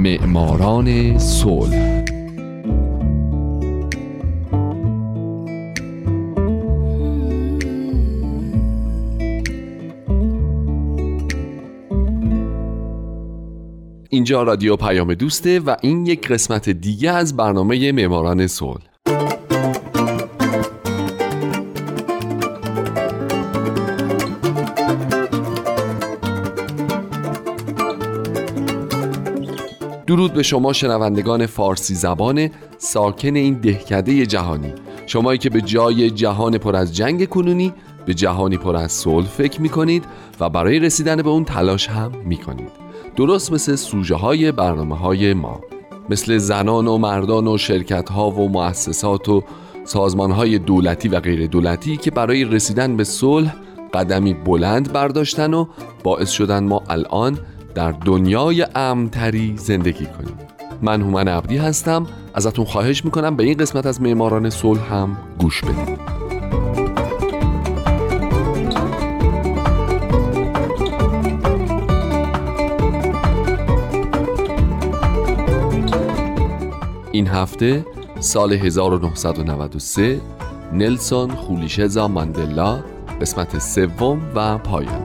معماران صلح. اینجا رادیو پیام دوسته و این یک قسمت دیگه از برنامه معماران صلح. درود به شما شنوندگان فارسی زبان ساکن این دهکده جهانی، شمایی که به جای جهان پر از جنگ کنونی به جهانی پر از صلح فکر می‌کنید و برای رسیدن به اون تلاش هم می‌کنید. درست مثل سوژه‌های برنامه‌های ما، مثل زنان و مردان و شرکت‌ها و مؤسسات و سازمان‌های دولتی و غیر دولتی که برای رسیدن به صلح قدمی بلند برداشتن و باعث شدن ما الان در دنیای امن‌تری زندگی کنیم. من هومن عبدی هستم، ازتون خواهش میکنم به این قسمت از معماران صلح هم گوش بدید. این هفته سال 1993 نلسون خولیشزا ماندلا، قسمت سوم و پایان.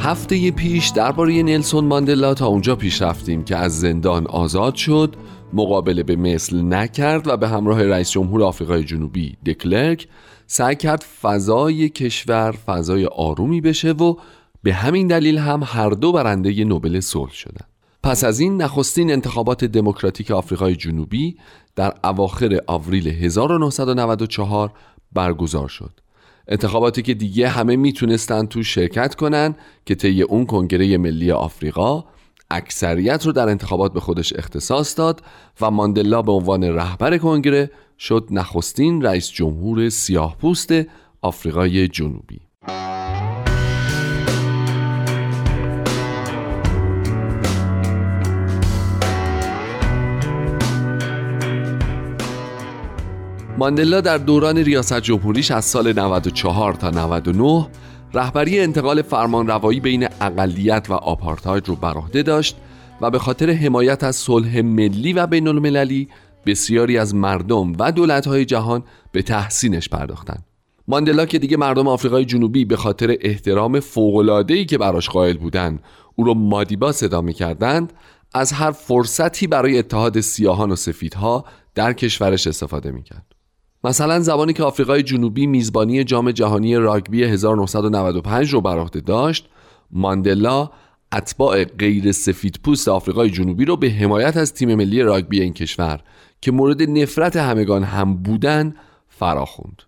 هفته پیش درباره نلسون ماندلا تا اونجا پیش رفتیم که از زندان آزاد شد، مقابله به مثل نکرد و به همراه رئیس جمهور آفریقای جنوبی دکلرک سعی کرد فضای کشور فضای آرومی بشه و به همین دلیل هم هر دو برنده نوبل صلح شدن. پس از این نخستین انتخابات دموکراتیک آفریقای جنوبی در اواخر آوریل 1994 برگزار شد. انتخاباتی که دیگه همه میتونستن تو شرکت کنن که طی اون کنگره ملی آفریقا اکثریت رو در انتخابات به خودش اختصاص داد و ماندلا به عنوان رهبر کنگره شد نخستین رئیس جمهور سیاه‌پوست آفریقای جنوبی. ماندلا در دوران ریاست جمهوریش از سال 94 تا 99 رهبری انتقال فرمانروایی بین اقلیت و آپارتاید رو بر عهده داشت و به خاطر حمایت از صلح ملی و بین‌المللی بسیاری از مردم و دولت‌های جهان به تحسینش پرداختند. ماندلا که دیگه مردم آفریقای جنوبی به خاطر احترام فوق‌العاده‌ای که براش قائل بودند، او رو مادیبا صدا می‌کردند، از هر فرصتی برای اتحاد سیاهان و سفیدها در کشورش استفاده می‌کرد. مثلا زمانی که آفریقای جنوبی میزبانی جام جهانی راگبی 1995 رو بر عهده داشت، ماندلا اتباع غیر سفیدپوست آفریقای جنوبی رو به حمایت از تیم ملی راگبی این کشور که مورد نفرت همگان هم بودن فراخوند.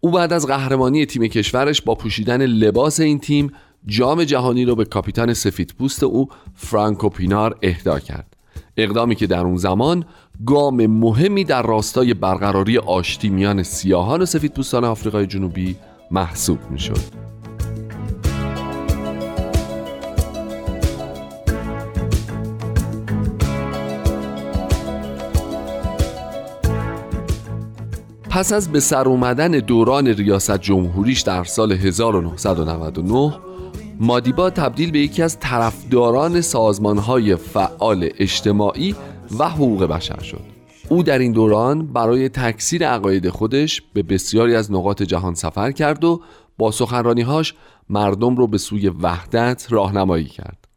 او بعد از قهرمانی تیم کشورش با پوشیدن لباس این تیم جام جهانی رو به کاپیتان سفیدپوست او فرانکو پینار اهدا کرد. اقدامی که در اون زمان گام مهمی در راستای برقراری آشتی میان سیاهان و سفیدپوستان آفریقای جنوبی محسوب میشد. پس از به سر اومدن دوران ریاست جمهوریش در سال 1999، مادیبا تبدیل به یکی از طرفداران سازمان‌های فعال اجتماعی و حقوق بشر شد. او در این دوران برای تکثیر عقاید خودش به بسیاری از نقاط جهان سفر کرد و با سخنرانی‌هاش مردم رو به سوی وحدت راهنمایی کرد.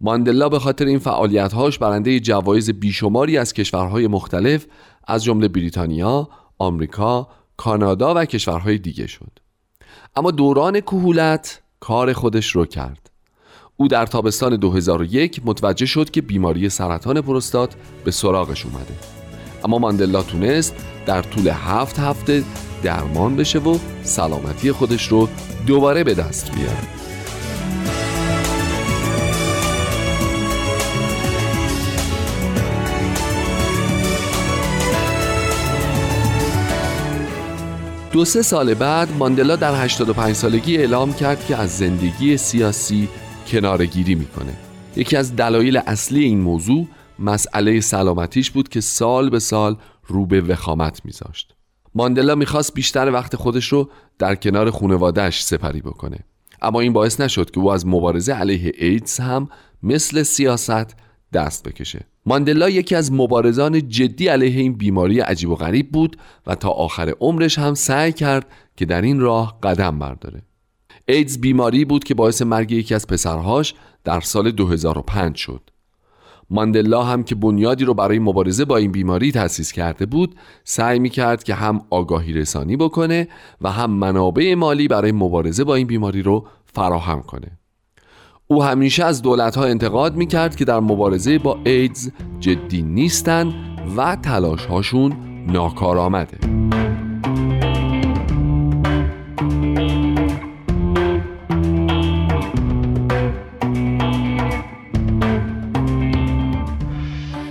ماندلا به خاطر این فعالیت‌هاش برنده جوایز بیشماری از کشورهای مختلف از جمله بریتانیا، آمریکا، کانادا و کشورهای دیگه شد. اما دوران کهولت کار خودش رو کرد. او در تابستان 2001 متوجه شد که بیماری سرطان پروستات به سراغش اومده، اما ماندلا تونست در طول 7 هفته درمان بشه و سلامتی خودش رو دوباره به دست بیاره. دو سه سال بعد ماندلا در 85 سالگی اعلام کرد که از زندگی سیاسی کنارگیری میکنه. یکی از دلایل اصلی این موضوع مسئله سلامتیش بود که سال به سال رو به وخامت میذاشت. ماندلا میخواست بیشتر وقت خودش رو در کنار خانواده‌اش سپری بکنه، اما این باعث نشد که او از مبارزه علیه ایدز هم مثل سیاست دست بکشه. ماندلا یکی از مبارزان جدی علیه این بیماری عجیب و غریب بود و تا آخر عمرش هم سعی کرد که در این راه قدم برداره. ایدز بیماری بود که باعث مرگ یکی از پسرهاش در سال 2005 شد. ماندلا هم که بنیادی رو برای مبارزه با این بیماری تأسیس کرده بود، سعی می‌کرد که هم آگاهی رسانی بکنه و هم منابع مالی برای مبارزه با این بیماری رو فراهم کنه. او همیشه از دولت‌ها انتقاد می‌کرد که در مبارزه با ایدز جدی نیستن و تلاش‌هاشون ناکارآمده.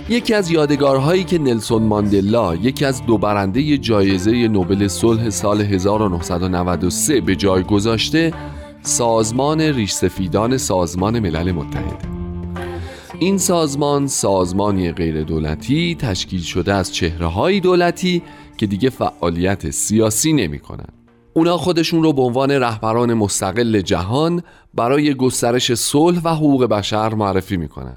یکی از یادگارهایی که نلسون ماندلا، یکی از دو برنده جایزه نوبل صلح سال 1993 به جای گذاشته، سازمان ریشسفیدان سازمان ملل متحد. این سازمان، سازمانی غیر دولتی تشکیل شده از چهره‌های دولتی که دیگه فعالیت سیاسی نمی‌کنن. اونا خودشون رو به عنوان رهبران مستقل جهان برای گسترش صلح و حقوق بشر معرفی می‌کنن.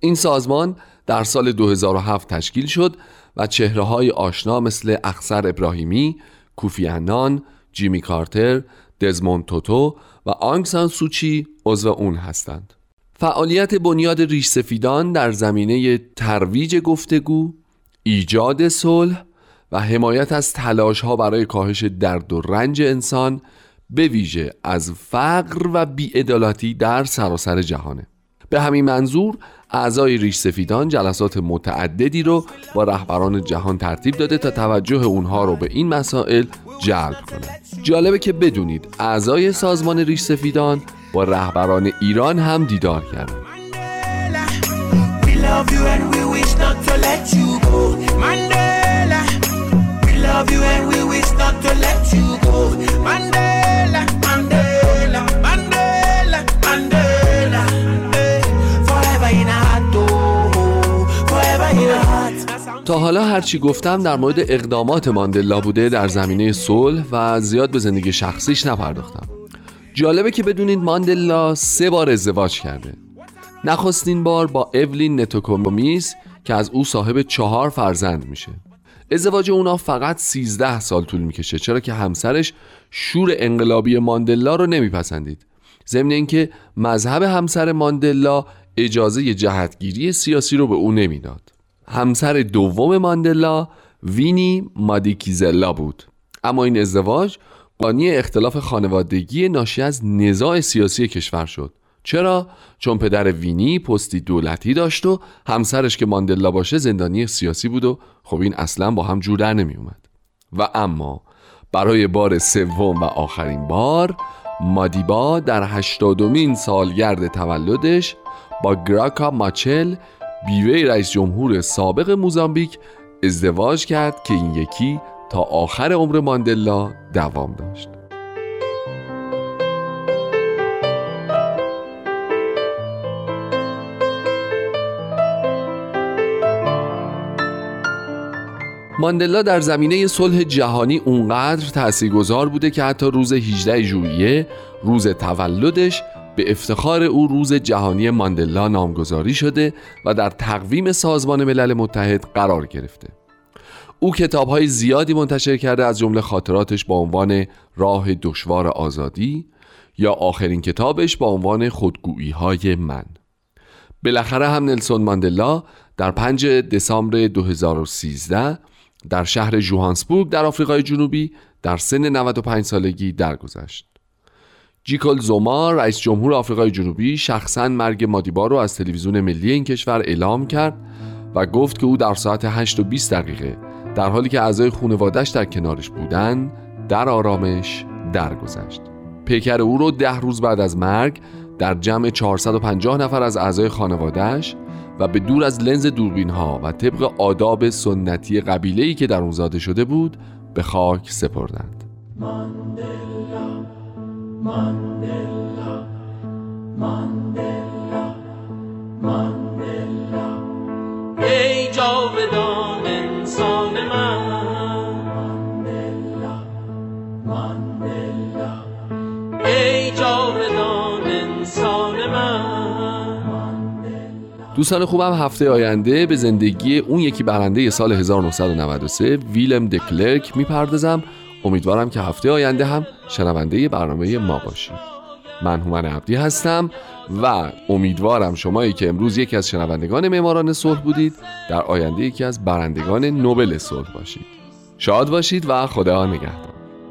این سازمان در سال 2007 تشکیل شد و چهره‌های آشنا مثل اخسر ابراهیمی، کوفی عنان، جیمی کارتر، دزموند توتو و آنگ سان سوچی عضو اون هستند. فعالیت بنیاد ریش سفیدان در زمینه ترویج گفتگو، ایجاد صلح و حمایت از تلاش‌ها برای کاهش درد و رنج انسان، به ویژه از فقر و بی‌عدالتی در سراسر جهانه. به همین منظور اعضای ریش سفیدان جلسات متعددی رو با رهبران جهان ترتیب داده تا توجه اونها رو به این مسائل جلب کنه. جالبه که بدونید اعضای سازمان ریش سفیدان با رهبران ایران هم دیدار کردن. تا حالا هرچی گفتم در مورد اقدامات ماندلا بوده در زمینه صلح و زیاد به زندگی شخصیش نپرداختم. جالبه که بدونید ماندلا 3 بار ازدواج کرده. نخستین بار با اولین نتوکو ماس که از او صاحب 4 فرزند میشه. ازدواج اونا فقط 13 سال طول میکشه، چرا که همسرش شور انقلابی ماندلا رو نمیپسندید، ضمن اینکه مذهب همسر ماندلا اجازه جهتگیری سیاسی رو به او نمیداد. همسر دوم ماندلا وینی مادیکیزلا بود، اما این ازدواج قانی اختلاف خانوادگی ناشی از نزاع سیاسی کشور شد. چرا؟ چون پدر وینی پستی دولتی داشت و همسرش که ماندلا باشه زندانی سیاسی بود و خب این اصلا با هم جور در نمی اومد. و اما برای بار سوم و آخرین بار مادیبا در 80مین سالگرد تولدش با گراکا ماچل، بیوه رئیس جمهور سابق موزامبیک، ازدواج کرد که این یکی تا آخر عمر ماندلا دوام داشت. ماندلا در زمینه صلح جهانی اونقدر تاثیرگذار بوده که حتی روز 18 ژوئیه، روز تولدش، به افتخار او روز جهانی ماندلا نامگذاری شده و در تقویم سازمان ملل متحد قرار گرفته. او کتاب‌های زیادی منتشر کرده، از جمله خاطراتش با عنوان راه دشوار آزادی یا آخرین کتابش با عنوان خودگویی‌های من. بالاخره هم نلسون ماندلا در 5 دسامبر 2013 در شهر جوهانسبورگ در آفریقای جنوبی در سن 95 سالگی درگذشت. جیکوب زوما، رئیس جمهور آفریقای جنوبی، شخصاً مرگ مادیبا رو از تلویزیون ملی این کشور اعلام کرد و گفت که او در ساعت 8:20 در حالی که اعضای خانواده‌اش در کنارش بودن، در آرامش درگذشت. پیکر او رو 10 روز بعد از مرگ در جمع 450 نفر از اعضای خانواده‌اش و به دور از لنز دوربین‌ها و طبق آداب سنتی قبیله‌ای که در اون زاده شده بود، به خاک سپردند. ماندلا ای جاودان انسان جاودان انسان من. دوستان خوبم، هفته آینده به زندگی اون یکی برنده سال 1993 ویلم دکلرک میپردازم. امیدوارم که هفته آینده هم شنونده برنامه ما باشید. من هومن عبدی هستم و امیدوارم شمایی که امروز یکی از شنوندگان معماران صلح بودید در آینده یکی از برندگان نوبل صلح باشید. شاد باشید و خدا نگهدار.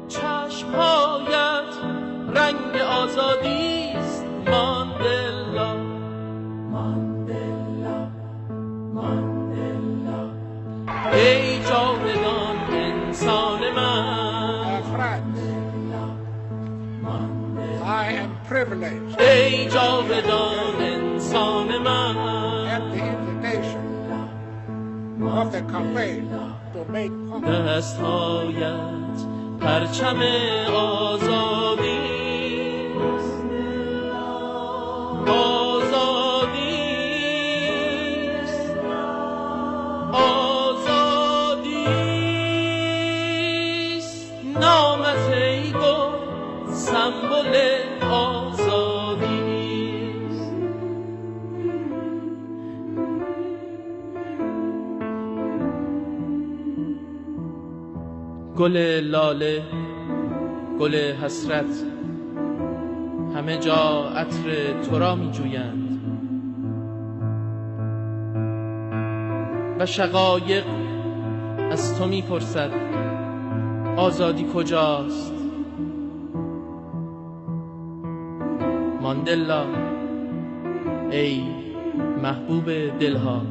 چشم‌هایت رنگ آزادی است ماندلا، ماندلا، ماندلا، ای جاودان انسان من. I am privileged at the invitation of the campaign to make public. سمبل آزادی است. گل لاله، گل حسرت، همه جا عطر تو را می جویند و شقایق از تو می پرسد آزادی کجاست؟ ماندلا، ای محبوب دلها.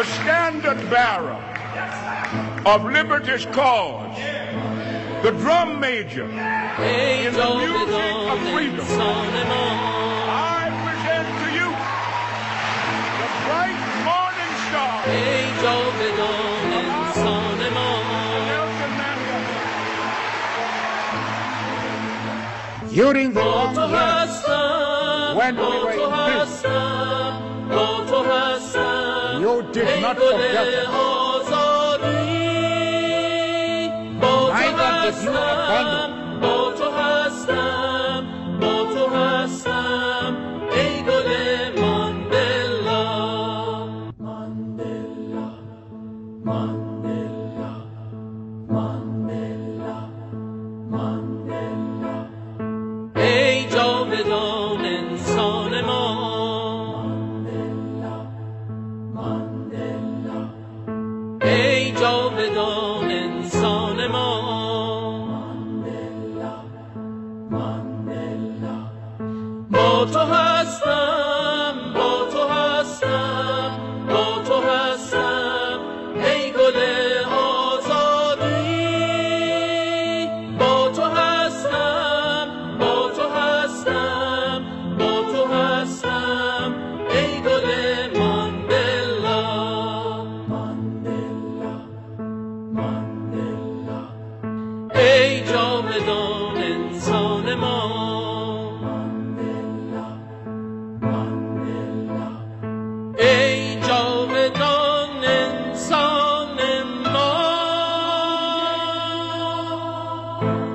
The standard bearer of liberty's cause, the drum major in the music of freedom. I present to you the bright morning star. During the long years when we were in prison, you did not forget us. Neither did you abandon us.